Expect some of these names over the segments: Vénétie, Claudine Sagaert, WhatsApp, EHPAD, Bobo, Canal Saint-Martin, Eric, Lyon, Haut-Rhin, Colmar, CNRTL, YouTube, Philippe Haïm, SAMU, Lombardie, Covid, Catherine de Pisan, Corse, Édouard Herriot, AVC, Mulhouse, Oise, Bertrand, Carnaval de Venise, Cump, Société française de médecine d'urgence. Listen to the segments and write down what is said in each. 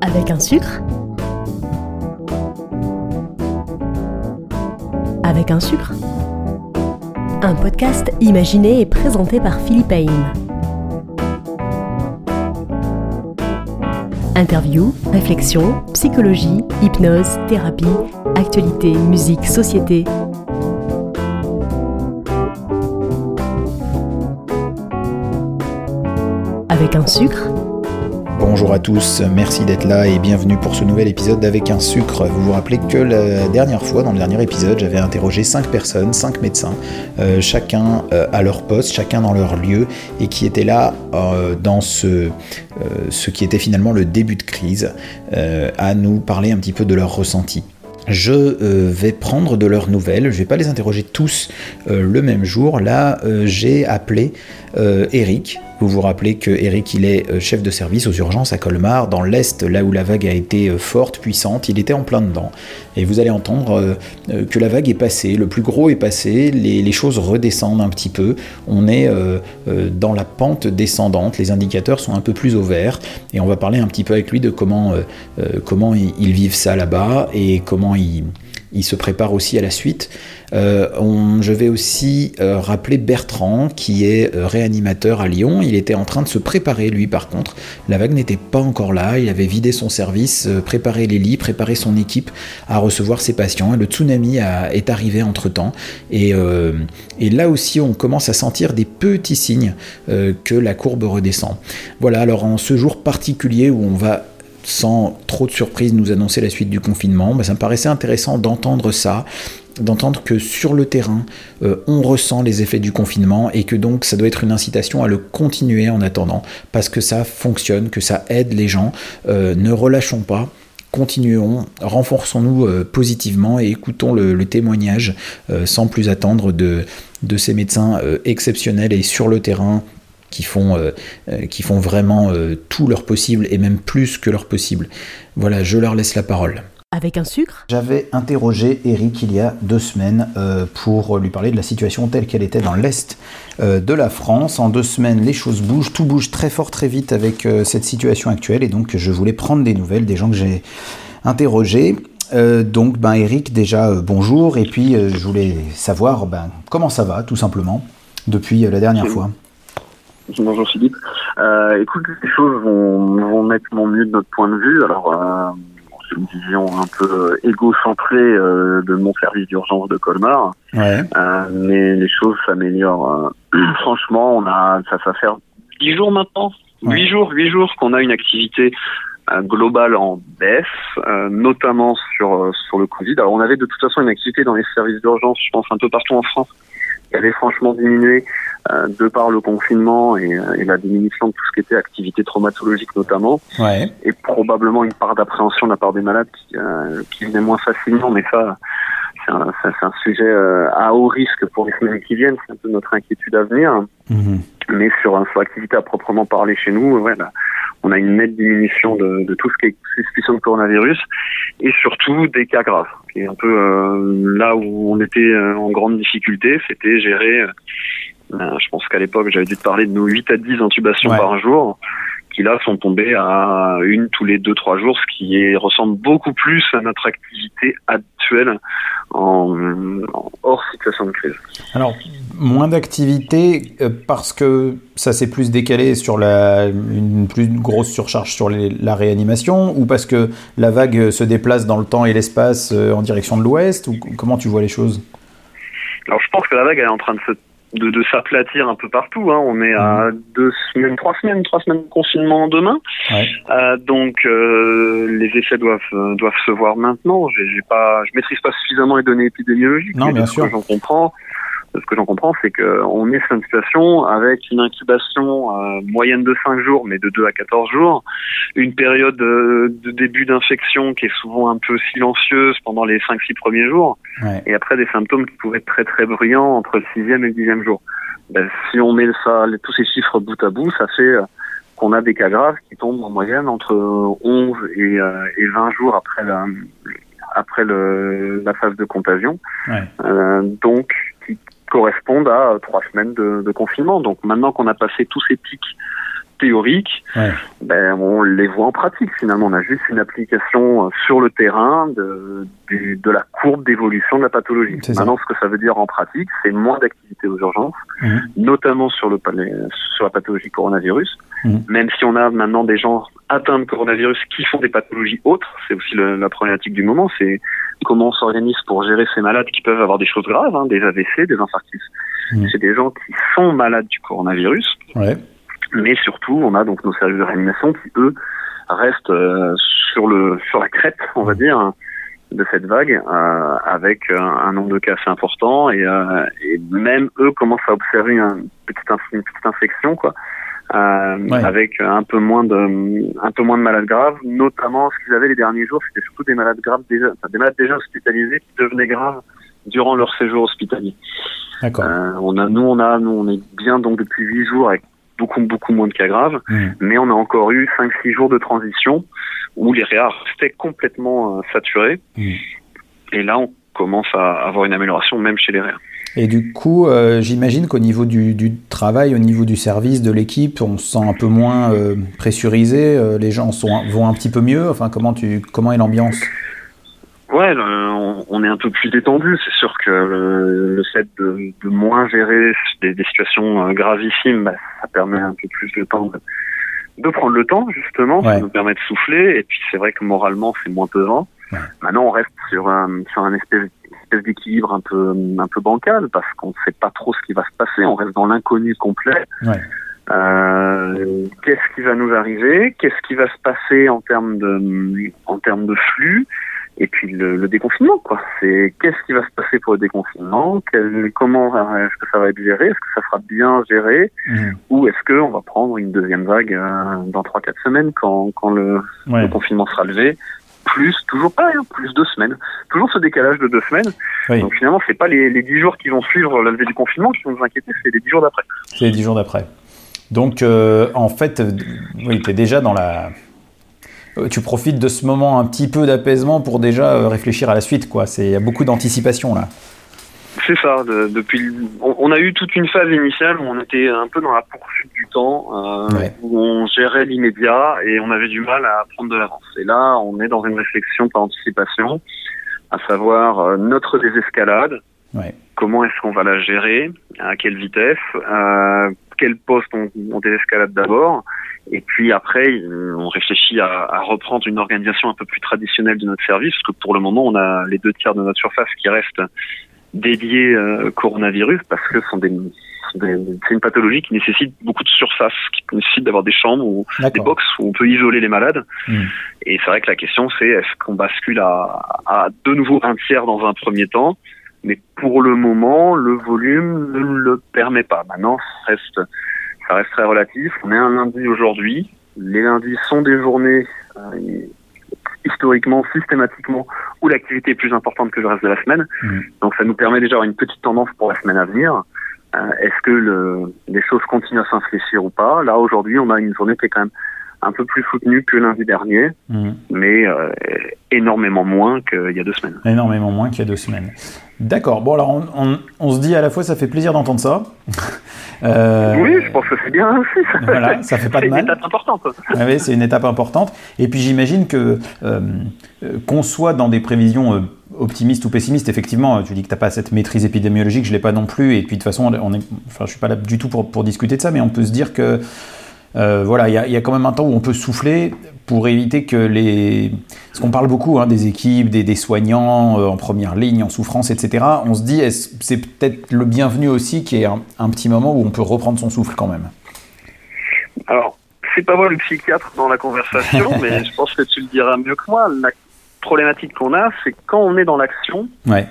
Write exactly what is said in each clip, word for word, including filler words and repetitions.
Avec un sucre. Avec un sucre. Un podcast imaginé et présenté par Philippe Haïm. Interviews, réflexions, psychologie, hypnose, thérapie, actualité, musique, société. Avec un sucre. Bonjour à tous, merci d'être là et bienvenue pour ce nouvel épisode d'Avec un sucre. Vous vous rappelez que la dernière fois, dans le dernier épisode, j'avais interrogé cinq personnes, cinq médecins, euh, chacun euh, à leur poste, chacun dans leur lieu, et qui étaient là euh, dans ce, euh, ce qui était finalement le début de crise, euh, à nous parler un petit peu de leur ressenti. Je vais prendre de leurs nouvelles, je vais pas les interroger tous euh, le même jour. Là, euh, j'ai appelé euh, Eric. Vous vous rappelez que Eric, il est chef de service aux urgences à Colmar, dans l'Est, là où la vague a été forte, puissante, il était en plein dedans. Et vous allez entendre euh, que la vague est passée, le plus gros est passé, les, les choses redescendent un petit peu. On est euh, dans la pente descendante, les indicateurs sont un peu plus au vert, et on va parler un petit peu avec lui de comment, euh, comment ils vivent ça là-bas, et comment Il, il se prépare aussi à la suite. Euh, on, je vais aussi euh, rappeler Bertrand, qui est euh, réanimateur à Lyon. Il était en train de se préparer, lui, par contre. La vague n'était pas encore là. Il avait vidé son service, euh, préparé les lits, préparé son équipe à recevoir ses patients. Et le tsunami a, est arrivé entre-temps. Et, euh, et là aussi, on commence à sentir des petits signes euh, que la courbe redescend. Voilà, alors en ce jour particulier où on va sans trop de surprise nous annoncer la suite du confinement, bah ça me paraissait intéressant d'entendre ça, d'entendre que sur le terrain, euh, on ressent les effets du confinement et que donc ça doit être une incitation à le continuer en attendant, parce que ça fonctionne, que ça aide les gens. Euh, ne relâchons pas, continuons, renforçons-nous euh, positivement et écoutons le, le témoignage euh, sans plus attendre de, de ces médecins euh, exceptionnels et sur le terrain, qui font, euh, qui font vraiment euh, tout leur possible, et même plus que leur possible. Voilà, je leur laisse la parole. Avec un sucre. J'avais interrogé Eric il y a deux semaines euh, pour lui parler de la situation telle qu'elle était dans l'Est euh, de la France. En deux semaines, les choses bougent, tout bouge très fort, très vite avec euh, cette situation actuelle, et donc je voulais prendre des nouvelles des gens que j'ai interrogés. Euh, donc, ben, Eric, déjà, euh, bonjour, et puis euh, je voulais savoir ben, comment ça va, tout simplement, depuis euh, la dernière oui. fois. Bonjour Philippe. Euh, écoute, les choses vont, vont nettement mieux de notre point de vue. Alors, euh, c'est une vision un peu égocentrée euh, de mon service d'urgence de Colmar. Ouais. Euh, mais les choses s'améliorent. Euh, franchement, on a, ça va faire dix jours maintenant, huit ouais. jours, huit jours qu'on a une activité euh, globale en baisse, euh, notamment sur euh, sur le Covid. Alors, on avait de toute façon une activité dans les services d'urgence, je pense un peu partout en France, qui avait franchement diminué euh, de par le confinement et, et la diminution de tout ce qui était activité traumatologique notamment, ouais. et probablement une part d'appréhension de la part des malades qui, euh, qui venaient moins facilement, mais ça, c'est un, ça, c'est un sujet euh, à haut risque pour les semaines qui viennent, c'est un peu notre inquiétude à venir. Mmh. Mais sur, sur l'activité à proprement parler chez nous, ouais, là, on a une nette diminution de, de tout ce qui est suspicion de coronavirus, et surtout des cas graves. Et un peu euh, là où on était euh, en grande difficulté, c'était gérer, euh, je pense qu'à l'époque j'avais dû te parler de nos huit à dix intubations ouais. par jour, qui là sont tombées à une tous les deux trois jours, ce qui est, ressemble beaucoup plus à notre activité actuelle en, en hors situation de crise. Alors, moins d'activité parce que ça s'est plus décalé sur la, une plus grosse surcharge sur les, la réanimation, ou parce que la vague se déplace dans le temps et l'espace en direction de l'ouest, ou comment tu vois les choses? Alors, je pense que la vague elle est en train de se de, de s'aplatir un peu partout, hein. On est à deux semaines, trois semaines, trois semaines de confinement demain. Ouais. Euh, donc, euh, les effets doivent, euh, doivent se voir maintenant. J'ai, j'ai pas, je maîtrise pas suffisamment les données épidémiologiques. Non, bien sûr. Ce que j'en comprends, ce que j'en comprends, c'est que on est sur une situation avec une incubation, euh, moyenne de cinq jours, mais de deux à quatorze jours. Une période euh, de début d'infection qui est souvent un peu silencieuse pendant les cinq six premiers jours. Ouais. Et après des symptômes qui pouvaient être très très bruyants entre le sixième et le dixième jour. Ben, si on met ça, les, tous ces chiffres bout à bout, ça fait euh, qu'on a des cas graves qui tombent en moyenne entre onze et, euh, et vingt jours après la, après le, la phase de contagion. Ouais. Euh, donc, correspondent à trois semaines de, de confinement. Donc maintenant qu'on a passé tous ces pics théoriques, ouais. ben, on les voit en pratique finalement. On a juste une application sur le terrain de, de, de la courbe d'évolution de la pathologie. C'est Maintenant, ça. ce que ça veut dire en pratique, c'est moins d'activité aux urgences, mmh. notamment sur, le, sur la pathologie coronavirus, mmh. même si on a maintenant des gens atteints de coronavirus qui font des pathologies autres. C'est aussi le, la problématique du moment, c'est comment on s'organise pour gérer ces malades qui peuvent avoir des choses graves, hein, des A V C, des infarctus. Mmh. C'est des gens qui sont malades du coronavirus, ouais. mais surtout, on a donc nos services de réanimation qui, eux, restent euh, sur, le, sur la crête, on va dire, de cette vague, euh, avec un, un nombre de cas assez important, et, euh, et même eux commencent à observer une petite, inf- une petite infection, quoi. Euh, ouais. avec un peu moins de, un peu moins de malades graves, notamment ce qu'ils avaient les derniers jours, c'était surtout des malades graves déjà, enfin, des malades déjà hospitalisés qui devenaient graves durant leur séjour hospitalier. D'accord. Euh, on a, nous, on a, nous, on est bien donc depuis huit jours avec beaucoup, beaucoup moins de cas graves, mmh. mais on a encore eu cinq, six jours de transition où les réas restaient complètement euh, saturés. Mmh. Et là, on commence à avoir une amélioration même chez les réas. Et du coup, euh, j'imagine qu'au niveau du, du travail, au niveau du service, de l'équipe, on se sent un peu moins euh, pressurisé, euh, les gens sont, vont un petit peu mieux. Enfin, comment, tu, comment est l'ambiance ? Ouais, euh, on, on est un peu plus détendu. C'est sûr que le, le fait de, de moins gérer des, des situations gravissimes, bah, ça permet un peu plus de temps de, de prendre le temps, justement, ça ouais. nous permet de souffler. Et puis, c'est vrai que moralement, c'est moins pesant. Ouais. Maintenant, on reste sur un, sur un espèce d'équilibre un peu un peu bancal parce qu'on ne sait pas trop ce qui va se passer, on reste dans l'inconnu complet. Ouais. Euh, qu'est-ce qui va nous arriver ? Qu'est-ce qui va se passer en termes de en termes de flux ? Et puis le, le déconfinement, quoi. C'est qu'est-ce qui va se passer pour le déconfinement ? Quel, comment est-ce que ça va être géré ? Est-ce que ça sera bien géré ? Mmh. Ou est-ce que on va prendre une deuxième vague euh, dans trois quatre semaines quand quand le, ouais. le confinement sera levé ? Plus, toujours pareil, plus deux semaines. Toujours ce décalage de deux semaines. Oui. Donc finalement, c'est pas les, les dix jours qui vont suivre la levée du confinement qui vont nous inquiéter, c'est les dix jours d'après. C'est les dix jours d'après. Donc euh, en fait, oui, t'es déjà dans la... Tu profites de ce moment un petit peu d'apaisement pour déjà réfléchir à la suite, quoi. C'est, il y a beaucoup d'anticipation, là. C'est ça. De, depuis, on, on a eu toute une phase initiale où on était un peu dans la poursuite du temps, euh, ouais. où on gérait l'immédiat et on avait du mal à prendre de l'avance. Et là, on est dans une réflexion par anticipation, à savoir euh, notre désescalade, ouais. comment est-ce qu'on va la gérer, à quelle vitesse, euh, quel poste on, on désescalade d'abord, et puis après, on réfléchit à, à reprendre une organisation un peu plus traditionnelle de notre service, parce que pour le moment, on a les deux tiers de notre surface qui restent dédiés euh, coronavirus parce que sont des, des, c'est une pathologie qui nécessite beaucoup de surface, qui nécessite d'avoir des chambres ou D'accord. des boxes où on peut isoler les malades. Mmh. Et c'est vrai que la question c'est est-ce qu'on bascule à, à de nouveau un tiers dans un premier temps, mais pour le moment le volume ne le permet pas. Maintenant ça reste, ça reste très relatif. On est un lundi aujourd'hui. Les lundis sont des journées euh, historiquement, systématiquement, où l'activité est plus importante que le reste de la semaine. Mmh. Donc ça nous permet déjà une petite tendance pour la semaine à venir. Euh, est-ce que le, les choses continuent à s'infléchir ou pas ? Là, aujourd'hui, on a une journée qui est quand même un peu plus soutenue que lundi dernier, mmh. mais euh, énormément moins qu'il y a deux semaines. Énormément moins qu'il y a deux semaines. D'accord. Bon, alors, on, on, on se dit à la fois, ça fait plaisir d'entendre ça. Euh... Oui, je pense que c'est bien aussi. Ça, voilà, ça fait pas de mal. C'est une étape importante. Ah oui, c'est une étape importante. Et puis, j'imagine que euh, qu'on soit dans des prévisions euh, optimistes ou pessimistes, effectivement, tu dis que tu n'as pas cette maîtrise épidémiologique, je ne l'ai pas non plus. Et puis, de toute façon, on est, enfin, je ne suis pas là du tout pour, pour discuter de ça, mais on peut se dire que Euh, voilà, il y a, y a quand même un temps où on peut souffler pour éviter que les... Parce qu'on parle beaucoup hein, des équipes, des, des soignants euh, en première ligne, en souffrance, et cetera. On se dit, est-ce, c'est peut-être le bienvenu aussi qu'il y ait un, un petit moment où on peut reprendre son souffle quand même. Alors, c'est pas moi le psychiatre dans la conversation, mais je pense que tu le diras mieux que moi. La problématique qu'on a, c'est que quand on est dans l'action... Ouais.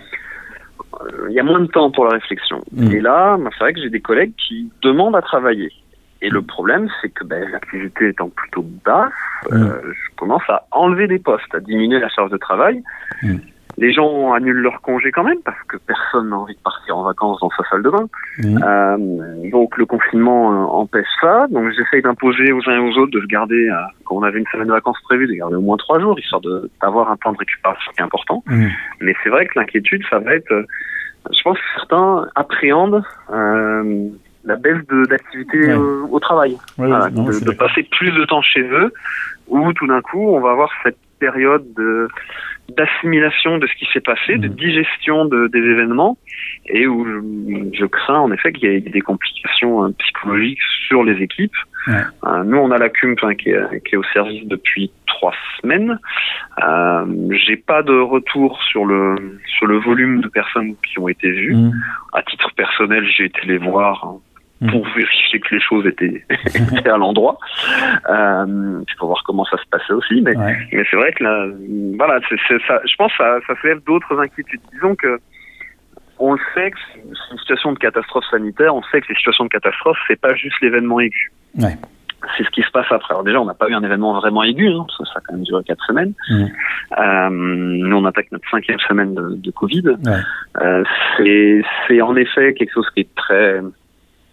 Euh, y a moins de temps pour la réflexion. Mmh. Et là, bah, c'est vrai que j'ai des collègues qui demandent à travailler. Et le problème, c'est que ben, l'activité étant plutôt basse, mmh. euh, je commence à enlever des postes, à diminuer la charge de travail. Mmh. Les gens annulent leur congé quand même, parce que personne n'a envie de partir en vacances dans sa salle de bain. Mmh. Euh, donc le confinement euh, empêche ça. Donc j'essaye d'imposer aux uns et aux autres de se garder, euh, quand on avait une semaine de vacances prévue, de garder au moins trois jours, histoire de, d'avoir un temps de récupération qui est important. Mmh. Mais c'est vrai que l'inquiétude, ça va être... Euh, je pense que certains appréhendent... Euh, la baisse de, d'activité ouais. euh, au travail. Ouais, voilà, ouais, non, de, de passer plus de temps chez eux, où tout d'un coup, on va avoir cette période de, d'assimilation de ce qui s'est passé, mmh. de digestion de, des événements, et où je, je crains en effet qu'il y ait des complications hein, psychologiques sur les équipes. Ouais. Euh, nous, on a la Cump hein, qui, est, qui est au service depuis trois semaines. Euh, j'ai pas de retour sur le sur le volume de personnes qui ont été vues. Mmh. À titre personnel, j'ai été les voir. Hein. pour vérifier que les choses étaient, étaient à l'endroit, euh, pour voir comment ça se passait aussi, mais, ouais. mais c'est vrai que là, voilà, c'est, c'est, ça, je pense que ça, ça soulève d'autres inquiétudes. Disons que, on le sait que c'est une situation de catastrophe sanitaire, on sait que les situations de catastrophe, c'est pas juste l'événement aigu. Ouais. C'est ce qui se passe après. Alors déjà, on n'a pas eu un événement vraiment aigu, hein, parce que ça a quand même duré quatre semaines. Mmh. Euh, nous, on attaque notre cinquième semaine de, de Covid. Ouais. Euh, c'est, c'est en effet quelque chose qui est très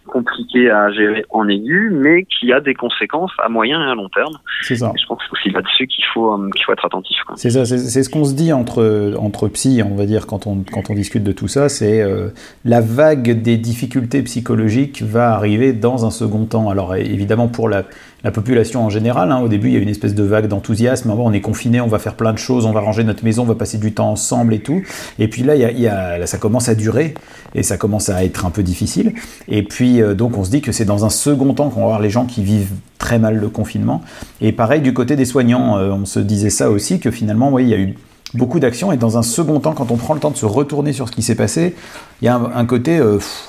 compliqué à gérer en aigu, mais qui a des conséquences à moyen et à long terme. C'est ça. Et je pense que c'est aussi là-dessus qu'il faut, um, qu'il faut être attentif. Quoi. C'est ça, c'est, c'est ce qu'on se dit entre, entre psy, on va dire, quand on, quand on discute de tout ça, c'est euh, la vague des difficultés psychologiques va arriver dans un second temps. Alors évidemment, pour la, la population en général, hein, au début, il y a une espèce de vague d'enthousiasme. On est confiné, on va faire plein de choses, on va ranger notre maison, on va passer du temps ensemble et tout. Et puis là, il y a, il y a, là ça commence à durer et ça commence à être un peu difficile. Et puis, donc on se dit que c'est dans un second temps qu'on va voir les gens qui vivent très mal le confinement. Et pareil du côté des soignants, on se disait ça aussi, que finalement oui, il y a eu beaucoup d'actions et dans un second temps, quand on prend le temps de se retourner sur ce qui s'est passé, il y a un, un côté euh, pff,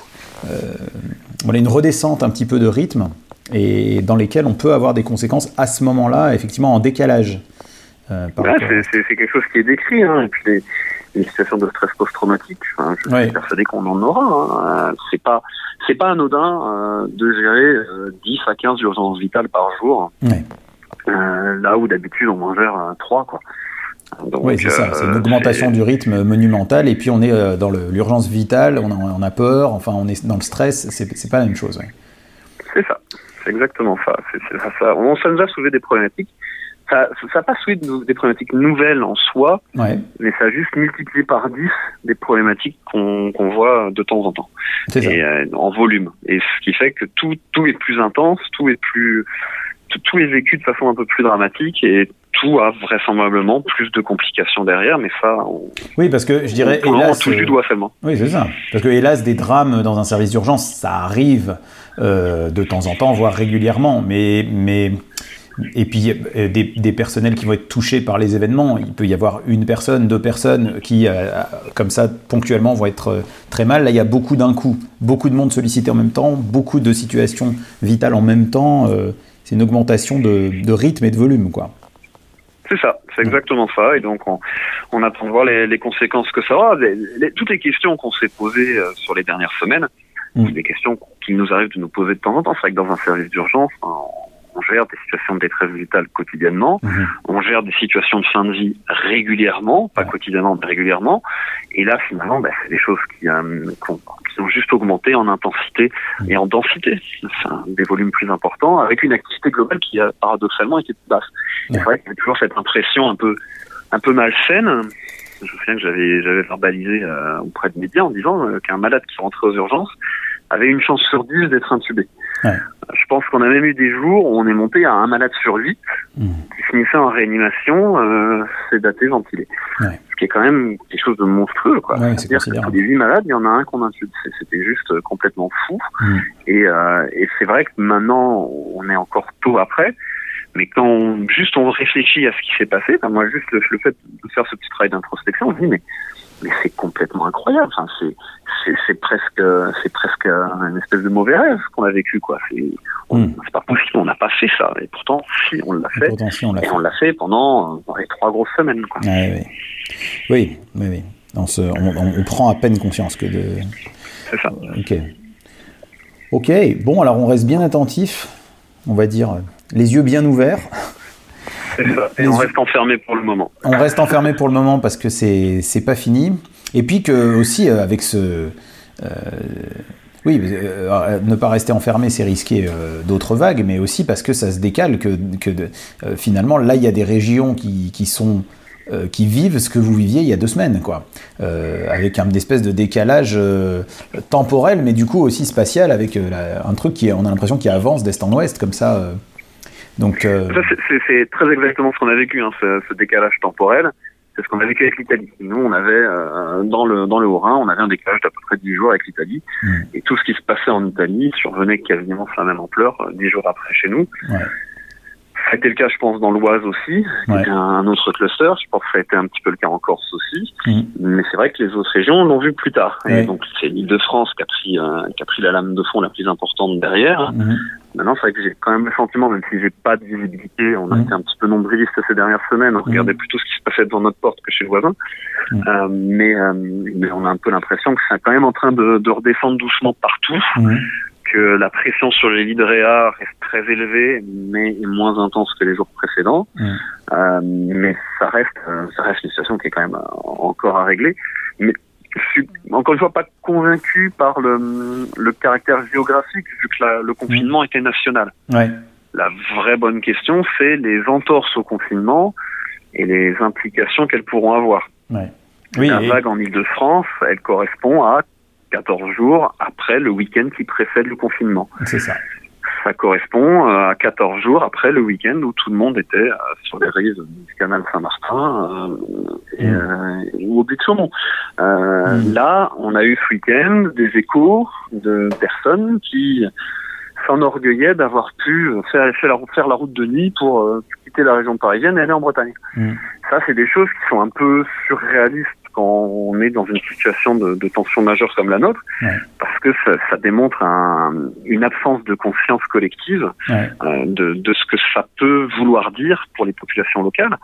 euh, on a une redescente un petit peu de rythme et dans lesquelles on peut avoir des conséquences à ce moment-là, effectivement en décalage. Euh, par bah, c'est, c'est, c'est quelque chose qui est décrit hein, et puis les, les situations de stress post-traumatique hein, je ouais. suis persuadé qu'on en aura hein. c'est pas c'est pas anodin euh, de gérer euh, dix à quinze urgences vitales par jour ouais. euh, là où d'habitude on en gère euh, trois quoi. Donc, oui, c'est euh, ça, c'est une augmentation c'est... du rythme monumentale et puis on est euh, dans le, l'urgence vitale, on a, on a peur, enfin on est dans le stress, c'est, c'est pas la même chose ouais. c'est ça, c'est exactement ça, c'est, c'est ça, ça. On, ça nous a soulevé des problématiques. Ça, ça passe oui des problématiques nouvelles en soi, ouais. mais ça a juste multiplié par dix des problématiques qu'on, qu'on voit de temps en temps, c'est et euh, en volume. Et ce qui fait que tout, tout est plus intense, tout est plus, tout, tout est vécu de façon un peu plus dramatique et tout a vraisemblablement plus de complications derrière, mais ça, on, oui parce que je dirais on, hélas, on touche du doigt seulement. Oui c'est ça, parce que hélas des drames dans un service d'urgence, ça arrive euh, de temps en temps, voire régulièrement, mais mais et puis des, des personnels qui vont être touchés par les événements, il peut y avoir une personne, deux personnes qui, euh, comme ça, ponctuellement vont être euh, très mal. Là, il y a beaucoup d'un coup, beaucoup de monde sollicité en même temps, beaucoup de situations vitales en même temps. Euh, c'est une augmentation de, de rythme et de volume, quoi. C'est ça, c'est exactement ça. Et donc, on, on attend de voir les, les conséquences que ça aura. Les, les, toutes les questions qu'on s'est posées euh, sur les dernières semaines, mmh. c'est des questions qu'il nous arrive de nous poser de temps en temps. C'est vrai que dans un service d'urgence, on On gère des situations de détresse vitale quotidiennement, mmh. on gère des situations de fin de vie régulièrement, pas quotidiennement, mais régulièrement. Et là, finalement, bah, c'est des choses qui, euh, qui ont juste augmenté en intensité et en densité. C'est un, des volumes plus importants, avec une activité globale qui a paradoxalement été basse. Mmh. C'est vrai qu'il y a toujours cette impression un peu, un peu malsaine. Je me souviens que j'avais, j'avais verbalisé euh, auprès de médias en disant euh, qu'un malade qui rentrait aux urgences avait une chance sur dix d'être intubé. Ouais. Je pense qu'on a même eu des jours où on est monté à un malade sur huit mmh. qui finissait en réanimation, euh, sédaté, ventilé. Ouais. Ce qui est quand même quelque chose de monstrueux, quoi. Ouais, c'est-à-dire c'est que tous les huit malades, il y en a un qu'on intube. C'était juste complètement fou. Mmh. Et, euh, et c'est vrai que maintenant, on est encore tôt après. Mais quand on, juste on réfléchit à ce qui s'est passé, ben moi, juste le, le fait de faire ce petit travail d'introspection, on se dit, mais, mais c'est complètement incroyable. Enfin, c'est, c'est, c'est presque, c'est presque une espèce de mauvais rêve qu'on a vécu, quoi. C'est, on, mmh. c'est pas possible, on n'a pas fait ça. Et pourtant, si, on l'a fait. Et, pourtant, si, on, l'a et fait. on l'a fait pendant euh, les trois grosses semaines, quoi. Ouais, ouais. Oui, oui, oui. On, se, on, on, on prend à peine conscience que de. C'est ça. Ok. Ok. Bon, alors on reste bien attentif. On va dire. Les yeux bien ouverts. Et on reste enfermé pour le moment. On reste enfermé pour le moment parce que c'est, c'est pas fini. Et puis que aussi avec ce... Euh, oui, euh, ne pas rester enfermé, c'est risquer euh, d'autres vagues, mais aussi parce que ça se décale, que, que de, euh, finalement, là, il y a des régions qui, qui sont euh, qui vivent ce que vous viviez il y a deux semaines, quoi. Euh, avec un espèce de décalage euh, temporel, mais du coup aussi spatial, avec euh, la, un truc qui, on a l'impression qui avance d'est en ouest, comme ça. Euh. Donc, euh... ça, c'est, c'est, c'est très exactement ce qu'on a vécu, hein, ce, ce décalage temporel. C'est ce qu'on a vécu avec l'Italie. Nous, on avait euh, dans le dans le Haut-Rhin, on avait un décalage d'à peu près dix jours avec l'Italie, mmh. et tout ce qui se passait en Italie survenait quasiment sur la même ampleur euh, dix jours après chez nous. Ouais. Ça a été le cas, je pense, dans l'Oise aussi, qui ouais. était un autre cluster. Je pense que ça a été un petit peu le cas en Corse aussi. Mmh. Mais c'est vrai que les autres régions l'ont vu plus tard. Ouais. Et donc, c'est l'Île-de-France qui a pris euh, qui a pris la lame de fond la plus importante derrière. Mmh. Maintenant, c'est vrai que j'ai quand même le sentiment, même si j'ai pas de visibilité, on a mmh. été un petit peu nombriliste ces dernières semaines, on regardait mmh. plutôt ce qui se passait devant notre porte que chez le voisin. Mmh. Euh, mais, euh, mais on a un peu l'impression que c'est quand même en train de, de redescendre doucement partout. Mmh. Que la pression sur les lits de réa reste très élevée, mais moins intense que les jours précédents. Mmh. Euh, mais ça reste, ça reste une situation qui est quand même encore à régler. Mais je suis encore une fois pas convaincu par le, le caractère géographique, vu que la, le confinement mmh. était national. Ouais. La vraie bonne question, c'est les entorses au confinement et les implications qu'elles pourront avoir. Ouais. Oui, la et... vague en Île-de-France, elle correspond à quatorze jours après le week-end qui précède le confinement. C'est ça. Ça correspond à quatorze jours après le week-end où tout le monde était sur les rives du Canal Saint-Martin euh, et, mmh. euh, ou au but de Chaumont. Euh, mmh. Là, on a eu ce week-end des échos de personnes qui s'enorgueillaient d'avoir pu faire, faire, la, faire la route de nuit pour euh, quitter la région parisienne et aller en Bretagne. Mmh. Ça, c'est des choses qui sont un peu surréalistes quand on est dans une situation de, de tension majeure comme la nôtre, ouais. parce que ça, ça démontre un, une absence de conscience collective ouais. euh, de, de ce que ça peut vouloir dire pour les populations locales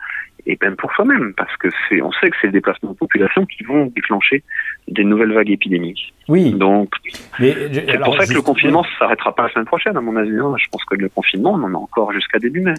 et même pour soi-même, parce que c'est, on sait que c'est le déplacement de population qui vont déclencher des nouvelles vagues épidémiques. Oui. Donc, mais, je, c'est alors, pour ça que le confinement ne s'arrêtera pas la semaine prochaine, à mon avis. Hein. Je pense que le confinement, on en a encore jusqu'à début mai.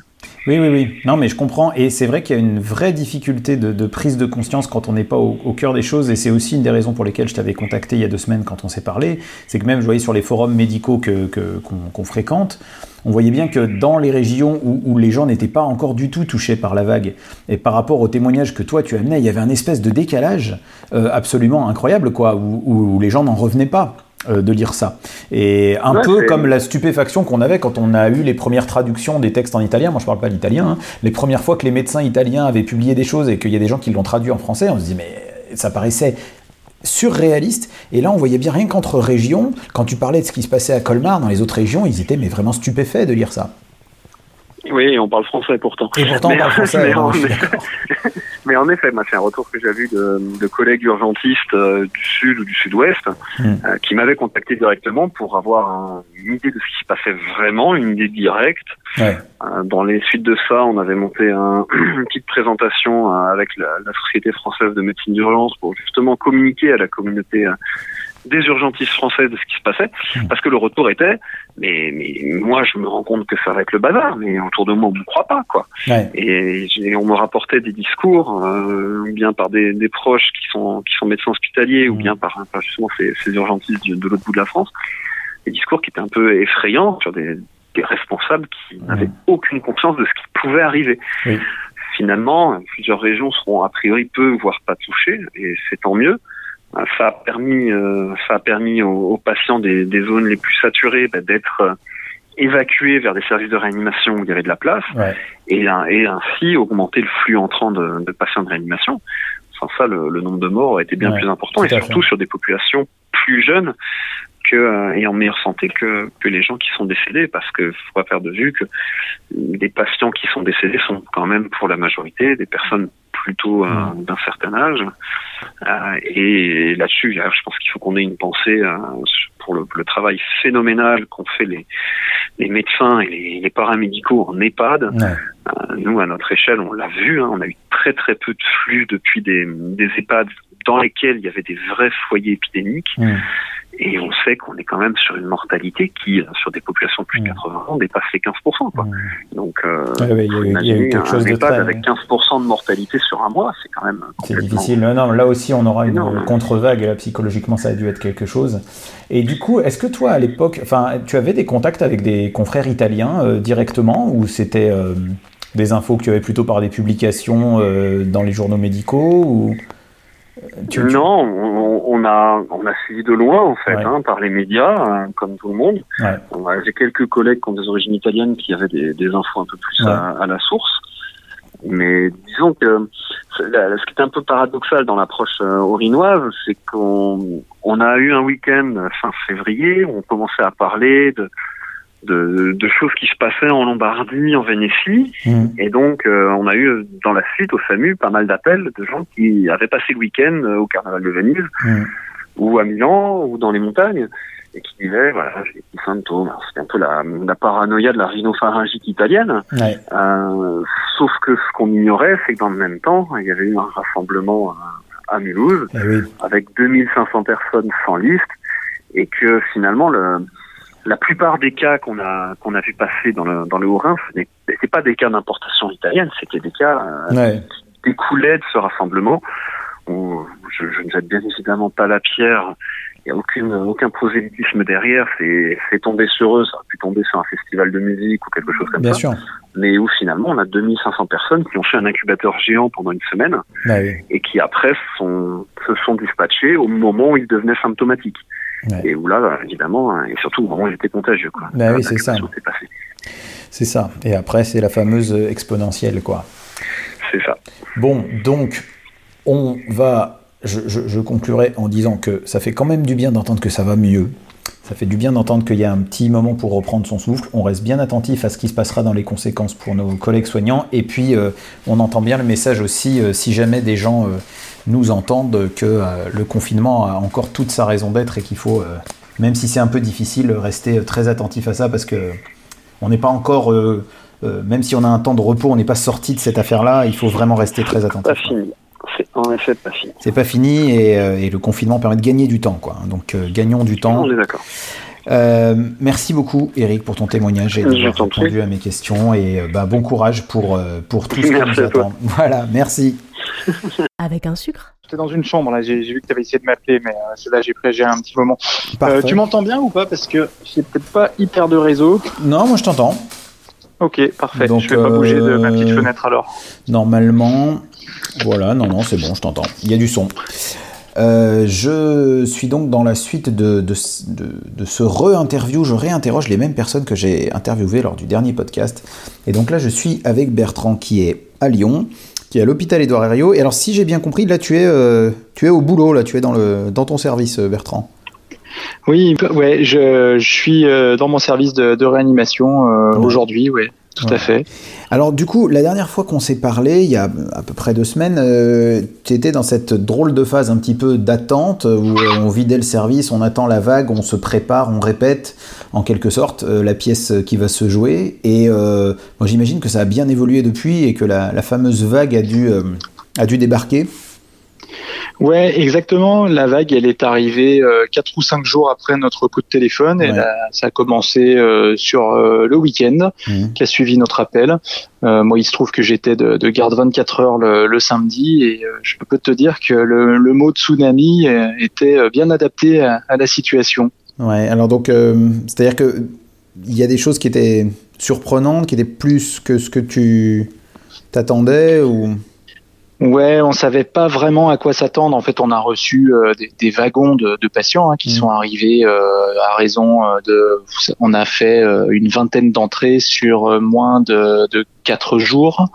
Oui, oui, oui. Non, mais je comprends. Et c'est vrai qu'il y a une vraie difficulté de, de prise de conscience quand on n'est pas au, au cœur des choses. Et c'est aussi une des raisons pour lesquelles je t'avais contacté il y a deux semaines quand on s'est parlé. C'est que même, je voyais sur les forums médicaux que, que, qu'on, qu'on fréquente, on voyait bien que dans les régions où, où les gens n'étaient pas encore du tout touchés par la vague, et par rapport aux témoignages que toi tu amenais, il y avait un espèce de décalage euh, absolument incroyable, quoi, où, où les gens n'en revenaient pas euh, de lire ça. Et un ouais, peu c'est... comme la stupéfaction qu'on avait quand on a eu les premières traductions des textes en italien, moi je parle pas l'italien, hein. Les premières fois que les médecins italiens avaient publié des choses et qu'il y a des gens qui l'ont traduit en français, on se dit mais ça paraissait... surréaliste, et là on voyait bien rien qu'entre régions, quand tu parlais de ce qui se passait à Colmar, dans les autres régions, ils étaient mais vraiment stupéfaits de lire ça. Oui, on parle français pourtant. Et pourtant mais on parle français, mais, non, en, mais, mais en effet, c'est un retour que j'avais eu de, de collègues urgentistes euh, du sud ou du sud-ouest, mm. euh, qui m'avaient contacté directement pour avoir un, une idée de ce qui se passait vraiment, une idée directe. Ouais. Euh, dans les suites de ça, on avait monté un, une petite présentation euh, avec la, la Société française de médecine d'urgence pour justement communiquer à la communauté euh, des urgentistes français de ce qui se passait, parce que le retour était, mais, mais moi je me rends compte que ça va être le bazar, mais autour de moi on ne croit pas, quoi. Ouais. Et, et on me rapportait des discours, euh, bien par des, des proches qui sont qui sont médecins hospitaliers, mmh. ou bien par, par justement ces, ces urgentistes de, de l'autre bout de la France, des discours qui étaient un peu effrayants sur des, des responsables qui mmh. n'avaient aucune conscience de ce qui pouvait arriver. Oui. Finalement, plusieurs régions seront a priori peu, voire pas touchées, et c'est tant mieux. Ça a permis, euh, ça a permis aux, aux patients des, des zones les plus saturées bah, d'être euh, évacués vers des services de réanimation où il y avait de la place, ouais. et, et ainsi augmenter le flux entrant de, de patients de réanimation. Sans ça, le, le nombre de morts a été bien ouais, plus important, et surtout fait. Sur des populations plus jeunes que, euh, et en meilleure santé que, que les gens qui sont décédés, parce qu'il ne faut pas perdre de vue que les patients qui sont décédés sont quand même pour la majorité des personnes plutôt euh, d'un certain âge. Euh, et là-dessus, là, je pense qu'il faut qu'on ait une pensée euh, pour le, le travail phénoménal qu'ont fait les, les médecins et les, les paramédicaux en EHPAD. Ouais. Euh, nous, à notre échelle, on l'a vu, hein, on a eu très très peu de flux depuis des, des EHPAD dans lesquels il y avait des vrais foyers épidémiques. Ouais. Et on sait qu'on est quand même sur une mortalité qui, sur des populations de plus de quatre-vingts ans, dépasse les quinze pour cent. Quoi. Donc, euh, ouais, ouais, il y a, y a eu quelque chose de très... Avec quinze pour cent de mortalité sur un mois, c'est quand même... C'est difficile. Non, là aussi, on aura énorme. Une contre-vague. Là, psychologiquement, ça a dû être quelque chose. Et du coup, est-ce que toi, à l'époque, tu avais des contacts avec des confrères italiens euh, directement, ou c'était... Euh... des infos que tu avais plutôt par des publications euh, dans les journaux médicaux ou... Tu, tu... Non, on, on a on a suivi de loin en fait, ouais. hein, par les médias, hein, comme tout le monde. Ouais. On a, j'ai quelques collègues qui ont des origines italiennes qui avaient des, des infos un peu plus ouais. à, à la source. Mais disons que là, ce qui est un peu paradoxal dans l'approche euh, orinoise, c'est qu'on on a eu un week-end fin février où on commençait à parler de de, de choses qui se passaient en Lombardie, en Vénétie, mmh. et donc euh, on a eu dans la suite au SAMU pas mal d'appels de gens qui avaient passé le week-end au Carnaval de Venise, mmh. ou à Milan, ou dans les montagnes, et qui disaient, voilà, j'ai des petits symptômes. Alors, c'était un peu la, la paranoïa de la rhinopharyngite italienne, ouais. euh, sauf que ce qu'on ignorait, c'est que dans le même temps, il y avait eu un rassemblement à, à Mulhouse, ah oui. avec deux mille cinq cents personnes sans liste, et que finalement, le... la plupart des cas qu'on a qu'on a vu passer dans le dans le Haut-Rhin, c'était pas des cas d'importation italienne, c'était des cas euh, ouais. qui découlaient de ce rassemblement. Où je, je ne jette bien évidemment pas la pierre. Il y a aucune aucun prosélytisme derrière. C'est c'est tombé sur eux, ça aurait pu tomber sur un festival de musique ou quelque chose comme bien ça. Sûr. Mais où finalement on a deux mille cinq cents personnes qui ont fait un incubateur géant pendant une semaine ouais. et qui après sont se sont dispatchés au moment où ils devenaient symptomatiques. Ouais. Et où là, évidemment, et surtout au moment où j'étais contagieux. Quoi. Bah là, oui, c'est ça. C'est ça. Et après, c'est la fameuse exponentielle, quoi. C'est ça. Bon, donc, on va... Je, je, je conclurai en disant que ça fait quand même du bien d'entendre que ça va mieux. Ça fait du bien d'entendre qu'il y a un petit moment pour reprendre son souffle. On reste bien attentif à ce qui se passera dans les conséquences pour nos collègues soignants. Et puis, euh, on entend bien le message aussi, euh, si jamais des gens... Euh, nous entendent que euh, le confinement a encore toute sa raison d'être et qu'il faut, euh, même si c'est un peu difficile, rester très attentif à ça parce que on n'est pas encore, euh, euh, même si on a un temps de repos, on n'est pas sorti de cette affaire-là. Il faut vraiment rester c'est très attentif. Pas fini. C'est en effet pas fini. C'est pas fini et, euh, et le confinement permet de gagner du temps, quoi. Donc euh, gagnons du temps. On est d'accord. Euh, merci beaucoup Eric pour ton témoignage et d'avoir répondu prie. à mes questions et euh, bah, bon courage pour, euh, pour tout ce qui nous attend. Voilà, merci. Avec un sucre. J'étais dans une chambre là, j'ai, j'ai vu que tu avais essayé de m'appeler, mais euh, c'est là j'ai préjugé un petit moment. Euh, tu m'entends bien ou pas? Parce que j'ai peut-être pas hyper de réseau. Non, moi je t'entends. Ok, parfait. Donc, je vais euh... pas bouger de ma petite fenêtre alors. Normalement, voilà, non, non, c'est bon, je t'entends. Il y a du son. Euh, je suis donc dans la suite de, de, de, de ce re-interview. Je réinterroge les mêmes personnes que j'ai interviewées lors du dernier podcast. Et donc là, je suis avec Bertrand qui est à Lyon, qui est à l'hôpital Édouard Herriot. Et alors, si j'ai bien compris, là, tu es, euh, tu es au boulot, là, tu es dans, le, dans ton service, Bertrand. Oui, ouais, je, je suis dans mon service de, de réanimation euh, ouais. aujourd'hui, oui. Tout ouais. à fait. Alors du coup, la dernière fois qu'on s'est parlé, il y a à peu près deux semaines, euh, tu étais dans cette drôle de phase un petit peu d'attente, où euh, on vidait le service, on attend la vague, on se prépare, on répète, en quelque sorte, euh, la pièce qui va se jouer. Et euh, moi j'imagine que ça a bien évolué depuis et que la, la fameuse vague a dû, euh, a dû débarquer. Ouais, exactement. La vague, elle est arrivée euh, quatre ou cinq jours après notre coup de téléphone. Ouais. Et là, ça a commencé euh, sur euh, le week-end, mmh. qui a suivi notre appel. Euh, moi, il se trouve que j'étais de, de garde vingt-quatre heures le, le samedi, et euh, je peux te dire que le, le mot tsunami était bien adapté à, à la situation. Ouais. Alors donc, euh, c'est-à-dire que il y a des choses qui étaient surprenantes, qui étaient plus que ce que tu t'attendais ou. Ouais, on savait pas vraiment à quoi s'attendre. En fait, on a reçu euh, des, des wagons de, de patients hein, qui mmh. sont arrivés euh, à raison de. On a fait euh, une vingtaine d'entrées sur euh, moins de, de quatre jours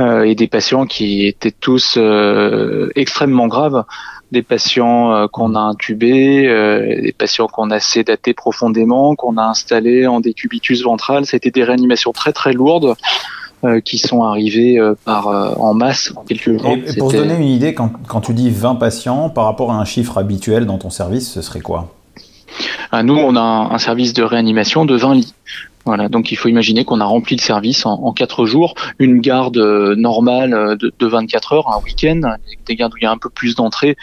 euh, et des patients qui étaient tous euh, extrêmement graves. Des patients euh, qu'on a intubés, euh, des patients qu'on a sédatés profondément, qu'on a installés en décubitus ventral. C'était des réanimations très très lourdes. Euh, qui sont arrivés euh, par, euh, en masse en quelques jours. Et pour se donner une idée, quand, quand tu dis vingt patients, par rapport à un chiffre habituel dans ton service, ce serait quoi ? Ah, nous, on a un, un service de réanimation de vingt lits. Voilà, donc il faut imaginer qu'on a rempli le service en, en quatre jours, une garde euh, normale de, de vingt-quatre heures, un week-end, des gardes où il y a un peu plus d'entrées,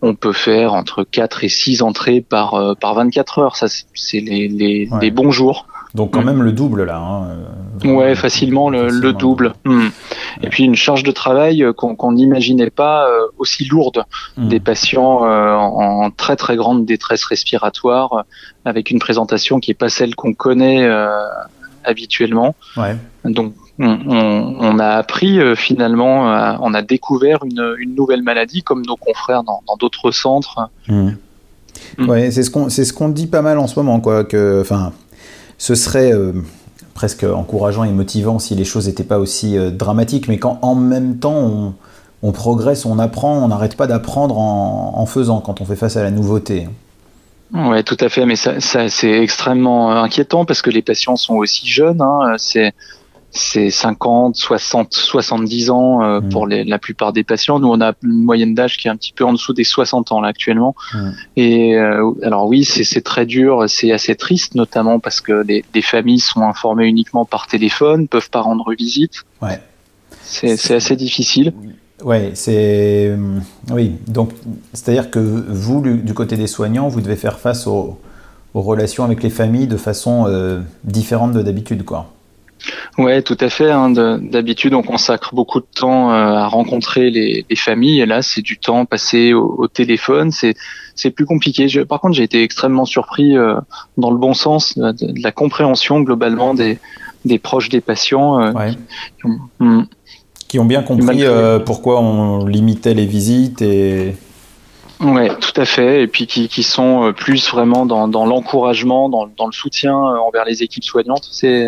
on peut faire entre quatre et six entrées par, euh, par vingt-quatre heures, ça c'est, c'est les, les, ouais. les bons jours. Donc quand mmh. même le double là. Hein. Ouais, facilement le, facilement. le double. Mmh. Ouais. Et puis une charge de travail qu'on, qu'on n'imaginait pas euh, aussi lourde. Mmh. Des patients euh, en, en très très grande détresse respiratoire, avec une présentation qui est pas celle qu'on connaît euh, habituellement. Ouais. Donc on, on, on a appris euh, finalement, euh, on a découvert une, une nouvelle maladie comme nos confrères dans, dans d'autres centres. Mmh. Mmh. Ouais, c'est ce qu'on c'est ce qu'on dit pas mal en ce moment, quoi. Que, enfin, ce serait euh, presque encourageant et motivant si les choses n'étaient pas aussi euh, dramatiques, mais quand en même temps on, on progresse, on apprend, on n'arrête pas d'apprendre en, en faisant quand on fait face à la nouveauté. Oui, tout à fait, mais ça, ça c'est extrêmement inquiétant parce que les patients sont aussi jeunes, hein, c'est, c'est cinquante, soixante, soixante-dix ans euh, mmh. pour les, la plupart des patients. Nous, on a une moyenne d'âge qui est un petit peu en dessous des soixante ans là actuellement. Mmh. Et euh, alors oui, c'est, c'est très dur, c'est assez triste, notamment parce que les, les familles sont informées uniquement par téléphone, peuvent pas rendre visite. Ouais. C'est, c'est... c'est assez difficile. Ouais, c'est... Oui, donc, c'est-à-dire que vous, du côté des soignants, vous devez faire face aux, aux relations avec les familles de façon euh, différente de d'habitude, quoi. Ouais, tout à fait. Hein. De, d'habitude, on consacre beaucoup de temps euh, à rencontrer les, les familles. Et là, c'est du temps passé au, au téléphone. C'est, c'est plus compliqué. Je, par contre, j'ai été extrêmement surpris, euh, dans le bon sens, de, de la compréhension globalement des, des proches des patients. Euh, ouais. Qui, mm, qui ont bien compris euh, pourquoi on limitait les visites et... Oui, tout à fait, et puis qui, qui sont plus vraiment dans, dans l'encouragement, dans, dans le soutien envers les équipes soignantes, c'est,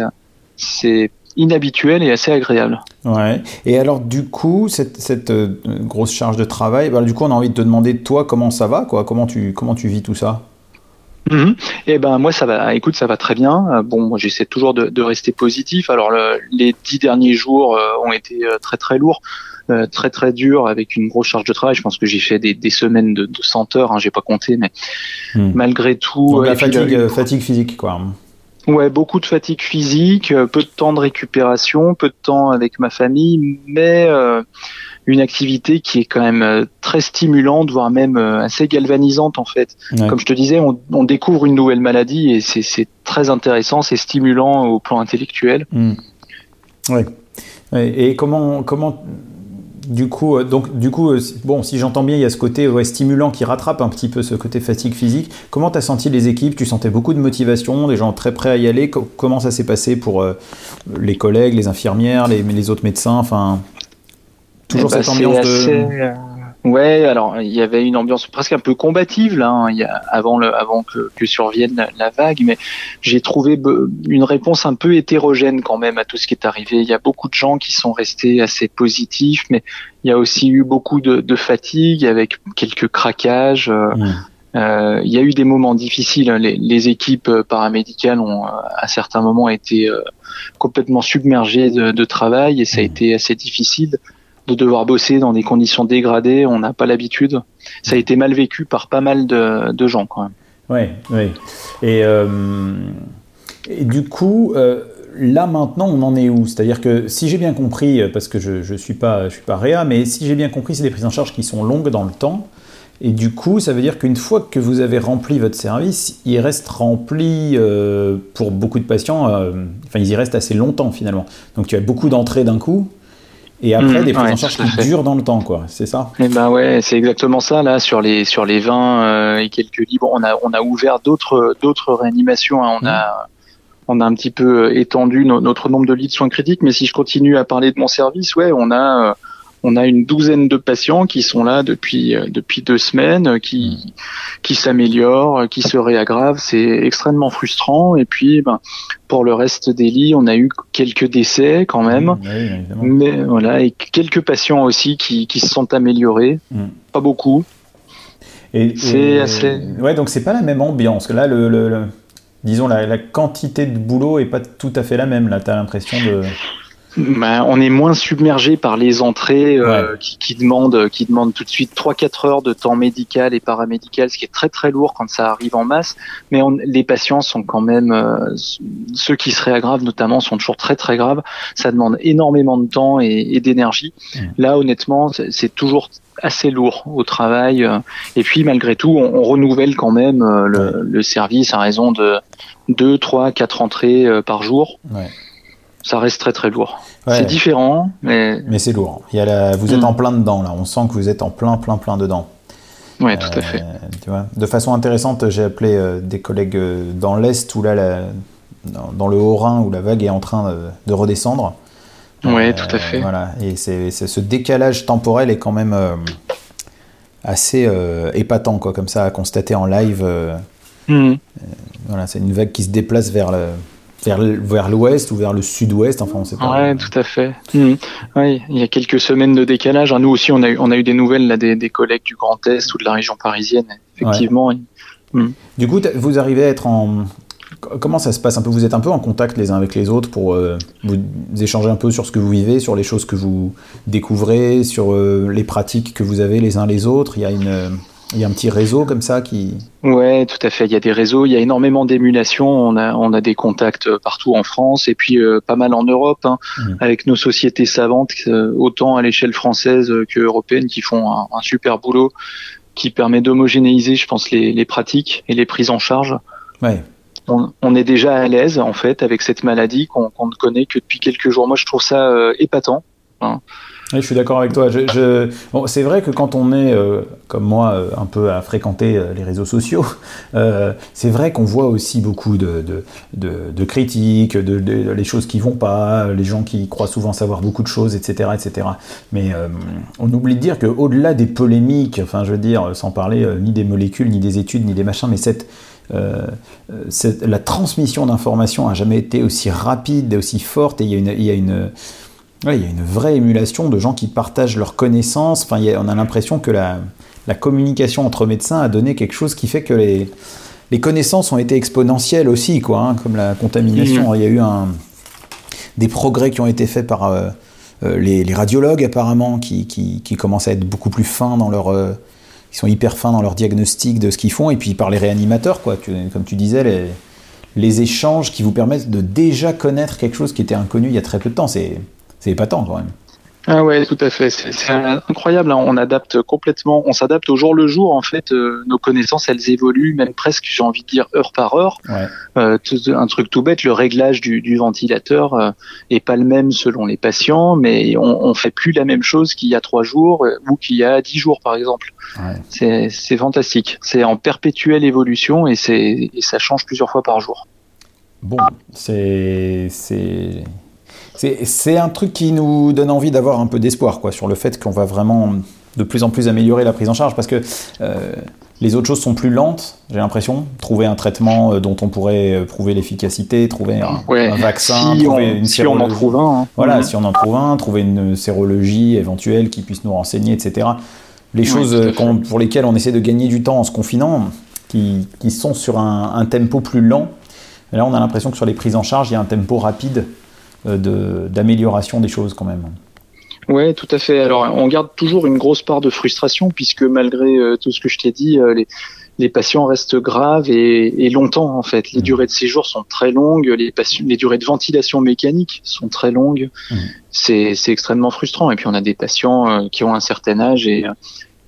c'est inhabituel et assez agréable. Ouais. Et alors du coup, cette, cette euh, grosse charge de travail, ben, du coup on a envie de te demander, toi, comment ça va, quoi, comment tu, comment tu vis tout ça? Mmh. Eh ben moi ça va, écoute ça va très bien. Bon, moi j'essaie toujours de, de rester positif. Alors le, les dix derniers jours euh, ont été très très lourds, euh, très très durs avec une grosse charge de travail. Je pense que j'ai fait des, des semaines de, de cent heures, hein, j'ai pas compté, mais mmh. malgré tout. Donc, la fatigue, puis, euh, fatigue physique quoi. Ouais, beaucoup de fatigue physique, peu de temps de récupération, peu de temps avec ma famille, mais euh, une activité qui est quand même très stimulante, voire même assez galvanisante en fait. Ouais. Comme je te disais, on, on découvre une nouvelle maladie et c'est, c'est très intéressant, c'est stimulant au plan intellectuel. Mmh. Ouais. Et comment, comment, du coup, donc du coup, bon, si j'entends bien, il y a ce côté ouais, stimulant qui rattrape un petit peu ce côté fatigue physique. Comment t'as senti les équipes ? Tu sentais beaucoup de motivation, des gens très prêts à y aller. Comment ça s'est passé pour euh, les collègues, les infirmières, les, les autres médecins, enfin? Toujours eh ben, cette ambiance assez... de... Ouais, alors il y avait une ambiance presque un peu combative là, hein, y a, avant, le, avant que, que survienne la, la vague, mais j'ai trouvé be- une réponse un peu hétérogène quand même à tout ce qui est arrivé. Il y a beaucoup de gens qui sont restés assez positifs, mais il y a aussi eu beaucoup de, de fatigue avec quelques craquages. Euh, mmh. Euh, il y a eu des moments difficiles. Les, les équipes paramédicales ont, à certains moments, été euh, complètement submergées de, de travail et ça a mmh. été assez difficile de devoir bosser dans des conditions dégradées, on n'a pas l'habitude. Ça a été mal vécu par pas mal de, de gens, quand même. Oui, oui. Et, euh, et du coup, euh, là, maintenant, on en est où ? C'est-à-dire que, si j'ai bien compris, parce que je ne suis pas, je suis pas réa, mais si j'ai bien compris, c'est des prises en charge qui sont longues dans le temps. Et du coup, ça veut dire qu'une fois que vous avez rempli votre service, il reste rempli euh, pour beaucoup de patients, euh, enfin, ils y restent assez longtemps, finalement. Donc, tu as beaucoup d'entrées d'un coup. Et après, mmh, des prises en charge qui durent dans le temps, quoi. C'est ça ? Eh ben ouais, c'est exactement ça. Là, sur les sur les vingt euh, et quelques lits, bon, on a on a ouvert d'autres d'autres réanimations. Hein. On mmh. a on a un petit peu étendu no, notre nombre de lits de soins critiques. Mais si je continue à parler de mon service, ouais, on a euh, on a une douzaine de patients qui sont là depuis euh, depuis deux semaines, qui qui s'améliorent, qui se réaggravent. C'est extrêmement frustrant. Et puis, ben pour le reste des lits, on a eu quelques décès quand même, oui, mais voilà, et quelques patients aussi qui, qui se sont améliorés, mm. pas beaucoup. Et, c'est et, assez. Ouais, donc c'est pas la même ambiance. Là, le, le, le disons la, la quantité de boulot est pas tout à fait la même. Là, t'as l'impression de. Bah, on est moins submergé par les entrées euh, ouais. qui, qui demandent, qui demandent tout de suite trois quatre heures de temps médical et paramédical, ce qui est très très lourd quand ça arrive en masse. Mais on, les patients sont quand même euh, ceux qui se réaggravent notamment sont toujours très très graves. Ça demande énormément de temps et, et d'énergie. Mmh. Là, honnêtement, c'est, c'est toujours assez lourd au travail. Euh, et puis malgré tout, on, on renouvelle quand même euh, le, le service à raison de deux, trois, quatre entrées euh, par jour. Ouais. Ça reste très très lourd. Ouais. C'est différent, mais... Mais c'est lourd. Il y a la... Vous êtes mmh. en plein dedans, là. On sent que vous êtes en plein, plein, plein dedans. Oui, euh, tout à fait. Tu vois. De façon intéressante, j'ai appelé euh, des collègues euh, dans l'Est, où là, la... dans, dans le Haut-Rhin, où la vague est en train euh, de redescendre. Oui, euh, tout à fait. Voilà. Et c'est, c'est, ce décalage temporel est quand même euh, assez euh, épatant, quoi, comme ça, à constater en live. Euh, mmh. euh, voilà, c'est une vague qui se déplace vers le... Vers, vers l'ouest ou vers le sud-ouest, enfin on sait pas. Ouais, tout à fait. Mmh. Oui, il y a quelques semaines de décalage. Nous aussi, on a eu, on a eu des nouvelles là, des, des collègues du Grand Est ou de la région parisienne, effectivement. Ouais. Mmh. Du coup, vous arrivez à être en... Comment ça se passe un peu ? Vous êtes un peu en contact les uns avec les autres pour euh, vous échanger un peu sur ce que vous vivez, sur les choses que vous découvrez, sur euh, les pratiques que vous avez les uns les autres. Il y a une... Euh... Il y a un petit réseau comme ça qui... Ouais, tout à fait. Il y a des réseaux, il y a énormément d'émulation. On a, on a des contacts partout en France et puis euh, pas mal en Europe, hein, mmh. avec nos sociétés savantes, euh, autant à l'échelle française que européenne, qui font un, un super boulot qui permet d'homogénéiser, je pense, les, les pratiques et les prises en charge. Ouais. On, on est déjà à l'aise, en fait, avec cette maladie qu'on, qu'on ne connaît que depuis quelques jours. Moi, je trouve ça euh, épatant. Hein. Oui, je suis d'accord avec toi. Je, je... Bon, c'est vrai que quand on est, euh, comme moi, euh, un peu à fréquenter euh, les réseaux sociaux, euh, c'est vrai qu'on voit aussi beaucoup de, de, de, de critiques, de, de, de, les choses qui vont pas, les gens qui croient souvent savoir beaucoup de choses, et cetera, et cetera. Mais euh, on oublie de dire qu'au-delà des polémiques, enfin, je veux dire, sans parler euh, ni des molécules, ni des études, ni des machins, mais cette... Euh, cette la transmission d'informations n'a jamais été aussi rapide et aussi forte, et il y a une... Y a une Ouais, il y a une vraie émulation de gens qui partagent leurs connaissances. Enfin, y a, on a l'impression que la, la communication entre médecins a donné quelque chose qui fait que les, les connaissances ont été exponentielles aussi, quoi, hein, comme la contamination. Il y a eu un, des progrès qui ont été faits par euh, les, les radiologues, apparemment, qui, qui, qui commencent à être beaucoup plus fins dans leur... Euh, qui sont hyper fins dans leur diagnostic de ce qu'ils font, et puis par les réanimateurs, quoi. Tu, comme tu disais, les, les échanges qui vous permettent de déjà connaître quelque chose qui était inconnu il y a très peu de temps. C'est... C'est épatant quand même. Ah ouais, tout à fait. C'est, c'est incroyable. Hein. On adapte complètement. On s'adapte au jour le jour. En fait, euh, nos connaissances, elles évoluent, même presque. J'ai envie de dire heure par heure. Ouais. Euh, tout, un truc tout bête. Le réglage du, du ventilateur euh, est pas le même selon les patients, mais on, on fait plus la même chose qu'il y a trois jours euh, ou qu'il y a dix jours, par exemple. Ouais. C'est, c'est fantastique. C'est en perpétuelle évolution et c'est et ça change plusieurs fois par jour. Bon, c'est c'est. C'est, c'est un truc qui nous donne envie d'avoir un peu d'espoir, quoi, sur le fait qu'on va vraiment de plus en plus améliorer la prise en charge, parce que euh, les autres choses sont plus lentes, j'ai l'impression. Trouver un traitement euh, dont on pourrait euh, prouver l'efficacité, trouver un, ouais. un vaccin, si trouver on, une si sérologie. on en trouve un. Hein. Voilà, mmh. si on en trouve un, trouver une sérologie éventuelle qui puisse nous renseigner, et cetera. Les oui, choses qu'on, pour lesquelles on essaie de gagner du temps en se confinant, qui, qui sont sur un, un tempo plus lent. Et là, on a l'impression que sur les prises en charge, il y a un tempo rapide. De, d'amélioration des choses quand même. Oui, tout à fait. Alors, on garde toujours une grosse part de frustration puisque malgré euh, tout ce que je t'ai dit, euh, les, les patients restent graves et, et longtemps en fait. Les mmh. durées de séjour sont très longues, les, patients, les durées de ventilation mécanique sont très longues. Mmh. C'est, c'est extrêmement frustrant. Et puis, on a des patients euh, qui ont un certain âge et euh,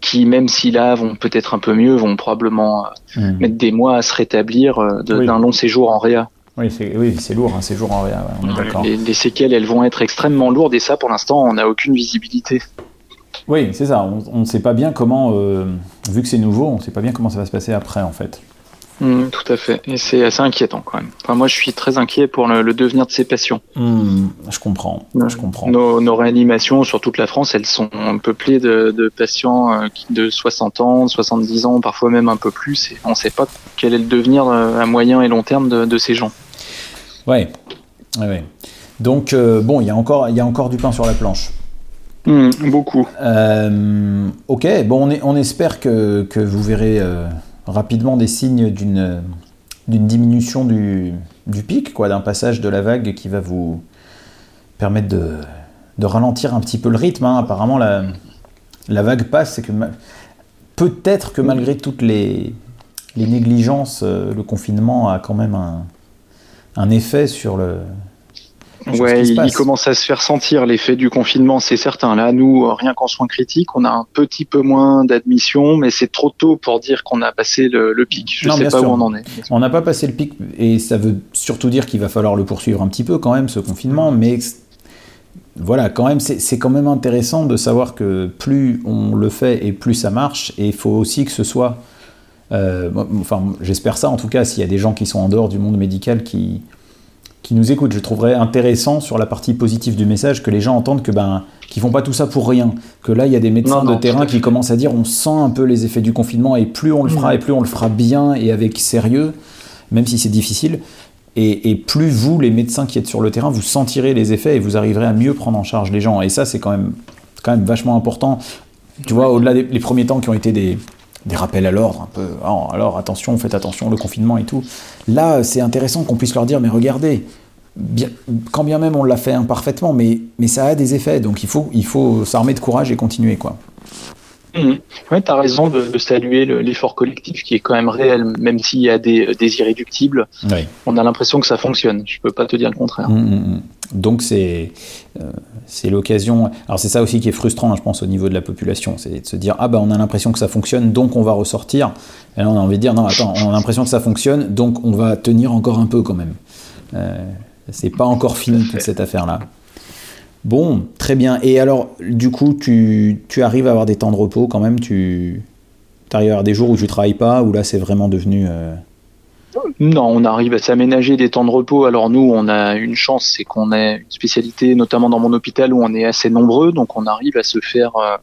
qui, même si là, vont peut-être un peu mieux, vont probablement euh, mmh. mettre des mois à se rétablir euh, de, oui. d'un long séjour en réa. Oui c'est, oui, c'est lourd, hein, c'est lourd en réa, on est d'accord. Les, les séquelles, elles vont être extrêmement lourdes et ça, pour l'instant, on n'a aucune visibilité. Oui, c'est ça, on ne sait pas bien comment, euh, vu que c'est nouveau, on ne sait pas bien comment ça va se passer après, en fait. Mmh, tout à fait, et c'est assez inquiétant quand même. Enfin, moi, je suis très inquiet pour le, le devenir de ces patients. Mmh, je comprends, je comprends. Nos, nos réanimations sur toute la France, elles sont peuplées de, de patients de soixante ans, de soixante-dix ans, parfois même un peu plus. Et on ne sait pas quel est le devenir à moyen et long terme de, de ces gens. Ouais, ouais. Donc euh, bon, il y a encore, il y a encore du pain sur la planche. Mmh, beaucoup. Euh, ok, bon, on, est, on espère que, que vous verrez euh, rapidement des signes d'une, d'une diminution du, du pic, quoi, d'un passage de la vague qui va vous permettre de, de ralentir un petit peu le rythme. Hein. Apparemment, la, la vague passe, c'est que peut-être que malgré toutes les, les négligences, le confinement a quand même un un effet sur le... Sur ouais, il, il commence à se faire sentir l'effet du confinement, c'est certain. Là, nous, rien qu'en soins critiques, on a un petit peu moins d'admissions, mais c'est trop tôt pour dire qu'on a passé le, le pic. Je ne sais pas sûr. où on en est. On n'a pas passé le pic, et ça veut surtout dire qu'il va falloir le poursuivre un petit peu quand même, ce confinement, mais voilà, quand même, c'est, c'est quand même intéressant de savoir que plus on le fait et plus ça marche, et il faut aussi que ce soit... Euh, enfin, j'espère ça en tout cas, s'il y a des gens qui sont en dehors du monde médical qui, qui nous écoutent. Je trouverais intéressant sur la partie positive du message que les gens entendent que ben qu'ils font pas tout ça pour rien. Que là, il y a des médecins non, non, de terrain qui commencent à dire on sent un peu les effets du confinement et plus on le fera mmh. et plus on le fera bien et avec sérieux, même si c'est difficile. Et, et plus vous, les médecins qui êtes sur le terrain, vous sentirez les effets et vous arriverez à mieux prendre en charge les gens. Et ça, c'est quand même, quand même vachement important. Tu vois, au-delà des les premiers temps qui ont été des, des rappels à l'ordre, un peu, alors, alors attention, faites attention, le confinement et tout. Là, c'est intéressant qu'on puisse leur dire, mais regardez, bien, quand bien même on l'a fait imparfaitement, mais, mais ça a des effets. Donc il faut, il faut s'armer de courage et continuer, quoi. Mmh. Oui, tu as raison de, de saluer le, l'effort collectif qui est quand même réel, même s'il y a des, des irréductibles. Oui. On a l'impression que ça fonctionne. Je peux pas te dire le contraire. Mmh. Donc c'est, euh, c'est l'occasion. Alors c'est ça aussi qui est frustrant, hein, je pense, au niveau de la population. C'est de se dire ah bah on a l'impression que ça fonctionne, donc on va ressortir. Et là on a envie de dire non attends, on a l'impression que ça fonctionne, donc on va tenir encore un peu quand même. Euh, c'est pas encore fini toute cette affaire-là. Bon, très bien. Et alors, du coup, tu, tu arrives à avoir des temps de repos quand même. Tu arrives à avoir des jours où tu ne travailles pas, où là, c'est vraiment devenu... Euh... Non, on arrive à s'aménager des temps de repos. Alors nous, on a une chance, c'est qu'on a une spécialité, notamment dans mon hôpital, où on est assez nombreux. Donc, on arrive à se faire... Euh,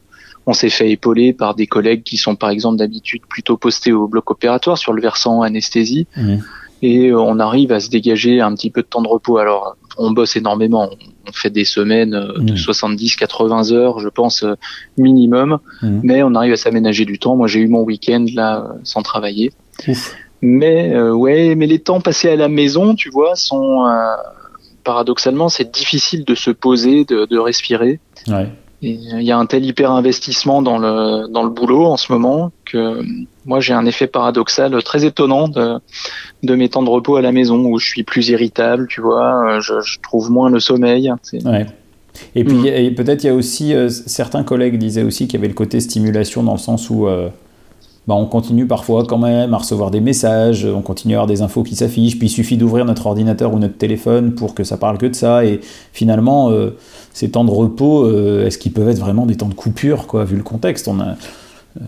on s'est fait épauler par des collègues qui sont, par exemple, d'habitude plutôt postés au bloc opératoire sur le versant anesthésie. Mmh. Et on arrive à se dégager un petit peu de temps de repos. Alors, on bosse énormément. On fait des semaines de mmh. soixante-dix à quatre-vingts heures, je pense, minimum. Mmh. Mais on arrive à s'aménager du temps. Moi, j'ai eu mon week-end, là, sans travailler. Ouf. Mais, euh, ouais, mais les temps passés à la maison, tu vois, sont... Euh, paradoxalement, c'est difficile de se poser, de, de respirer. Ouais. Et il y a un tel hyper-investissement dans le, dans le boulot en ce moment que moi, j'ai un effet paradoxal très étonnant de, de mes temps de repos à la maison où je suis plus irritable, tu vois, je, je trouve moins le sommeil. C'est... Ouais. Et puis, mmh. et peut-être il y a aussi, euh, certains collègues disaient aussi qu'il y avait le côté stimulation dans le sens où euh, bah, on continue parfois quand même à recevoir des messages, on continue à avoir des infos qui s'affichent, puis il suffit d'ouvrir notre ordinateur ou notre téléphone pour que ça parle que de ça. Et finalement... Euh, ces temps de repos, euh, est-ce qu'ils peuvent être vraiment des temps de coupure, quoi, vu le contexte? On a,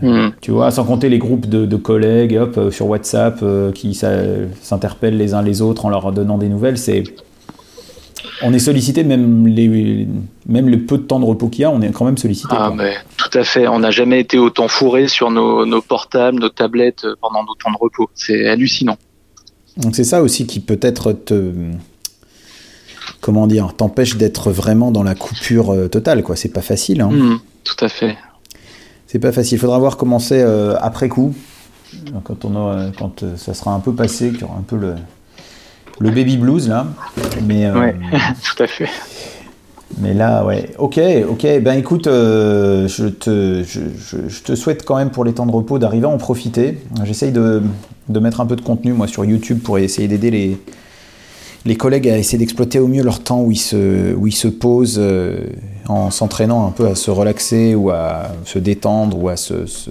euh, mmh. Tu vois, sans compter les groupes de, de collègues hop, euh, sur WhatsApp euh, qui ça, s'interpellent les uns les autres en leur donnant des nouvelles. C'est... On est sollicité, même, les, même le peu de temps de repos qu'il y a, on est quand même sollicité. Ah, mais, tout à fait, on n'a jamais été autant fourré sur nos, nos portables, nos tablettes pendant nos temps de repos. C'est hallucinant. Donc c'est ça aussi qui peut-être te... Comment dire, t'empêche d'être vraiment dans la coupure euh, totale, quoi. C'est pas facile. Hein. Mmh, tout à fait. C'est pas facile. Il faudra voir comment c'est euh, après coup, quand on a, euh, quand euh, ça sera un peu passé, qu'il y aura un peu le, le baby blues là. Mais euh, ouais, tout à fait. Mais là, ouais. Ok, ok. Ben écoute, euh, je te, je, je, je te souhaite quand même pour les temps de repos d'arriver à en profiter. J'essaye de, de mettre un peu de contenu moi sur YouTube pour essayer d'aider les. Les collègues essaient d'exploiter au mieux leur temps où ils se, où ils se posent euh, en s'entraînant un peu à se relaxer ou à se détendre ou à se, se,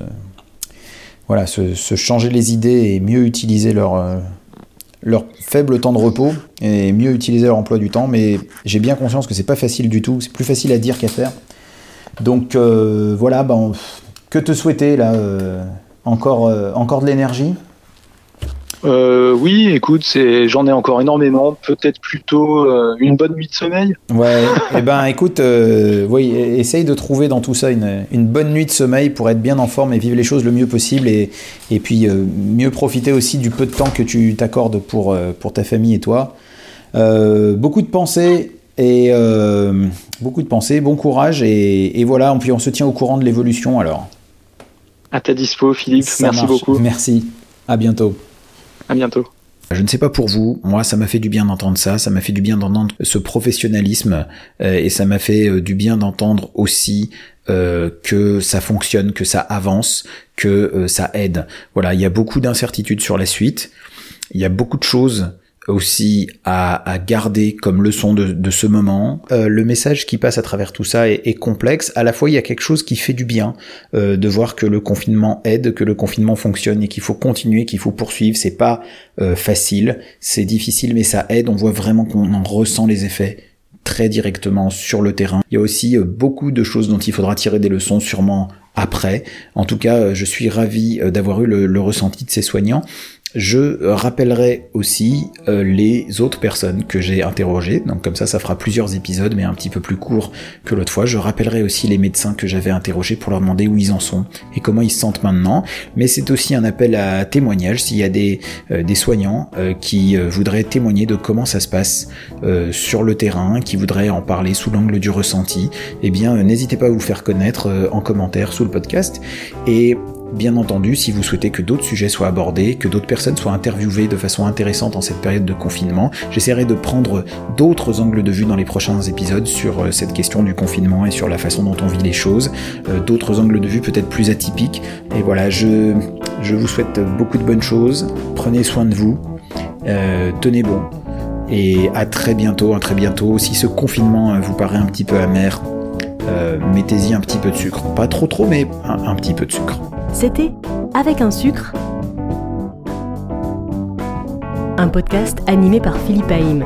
voilà, se, se changer les idées et mieux utiliser leur, euh, leur faible temps de repos et mieux utiliser leur emploi du temps. Mais j'ai bien conscience que c'est pas facile du tout, c'est plus facile à dire qu'à faire. Donc euh, voilà, ben, que te souhaiter là euh, encore, euh, encore de l'énergie. Euh, oui, écoute, c'est, j'en ai encore énormément. Peut-être plutôt euh, une bonne nuit de sommeil. Ouais. Eh ben, écoute, euh, oui, essaye de trouver dans tout ça une, une bonne nuit de sommeil pour être bien en forme et vivre les choses le mieux possible et et puis euh, mieux profiter aussi du peu de temps que tu t'accordes pour euh, pour ta famille et toi. Euh, beaucoup de pensées et euh, beaucoup de pensées. Bon courage et, et voilà. Puis on se tient au courant de l'évolution alors. À ta dispo, Philippe. Ça Merci marche. beaucoup. Merci. À bientôt. À bientôt. Je ne sais pas pour vous, moi ça m'a fait du bien d'entendre ça, ça m'a fait du bien d'entendre ce professionnalisme euh, et ça m'a fait euh, du bien d'entendre aussi euh, que ça fonctionne, que ça avance, que euh, ça aide. Voilà, il y a beaucoup d'incertitudes sur la suite, il y a beaucoup de choses aussi à, à garder comme leçon de, de ce moment. Euh, le message qui passe à travers tout ça est, est complexe. À la fois, il y a quelque chose qui fait du bien euh, de voir que le confinement aide, que le confinement fonctionne et qu'il faut continuer, qu'il faut poursuivre. C'est pas euh, facile, c'est difficile, mais ça aide. On voit vraiment qu'on en ressent les effets très directement sur le terrain. Il y a aussi euh, beaucoup de choses dont il faudra tirer des leçons, sûrement après. En tout cas, je suis ravi d'avoir eu le, le ressenti de ces soignants. Je rappellerai aussi euh, les autres personnes que j'ai interrogées, donc comme ça, ça fera plusieurs épisodes, mais un petit peu plus court que l'autre fois. Je rappellerai aussi les médecins que j'avais interrogés pour leur demander où ils en sont et comment ils se sentent maintenant. Mais c'est aussi un appel à témoignage s'il y a des, euh, des soignants euh, qui euh, voudraient témoigner de comment ça se passe euh, sur le terrain, qui voudraient en parler sous l'angle du ressenti. Eh bien, euh, n'hésitez pas à vous faire connaître euh, en commentaire sous le podcast. Et bien entendu, si vous souhaitez que d'autres sujets soient abordés, que d'autres personnes soient interviewées de façon intéressante en cette période de confinement, j'essaierai de prendre d'autres angles de vue dans les prochains épisodes sur cette question du confinement et sur la façon dont on vit les choses, euh, d'autres angles de vue peut-être plus atypiques. Et voilà, je, je vous souhaite beaucoup de bonnes choses, prenez soin de vous, euh, tenez bon, et à très bientôt, à très bientôt. Si ce confinement vous paraît un petit peu amer, euh, mettez-y un petit peu de sucre, pas trop trop, mais un, un petit peu de sucre. C'était Avec un sucre, un podcast animé par Philippe Haïm.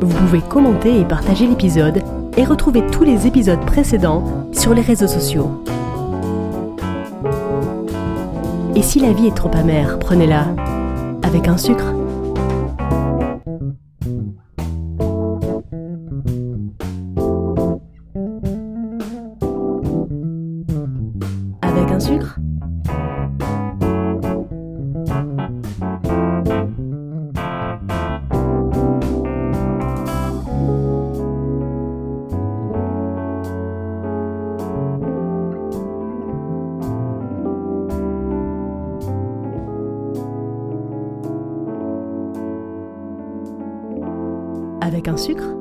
Vous pouvez commenter et partager l'épisode et retrouver tous les épisodes précédents sur les réseaux sociaux. Et si la vie est trop amère, prenez-la avec un sucre. Sucre. Avec un sucre.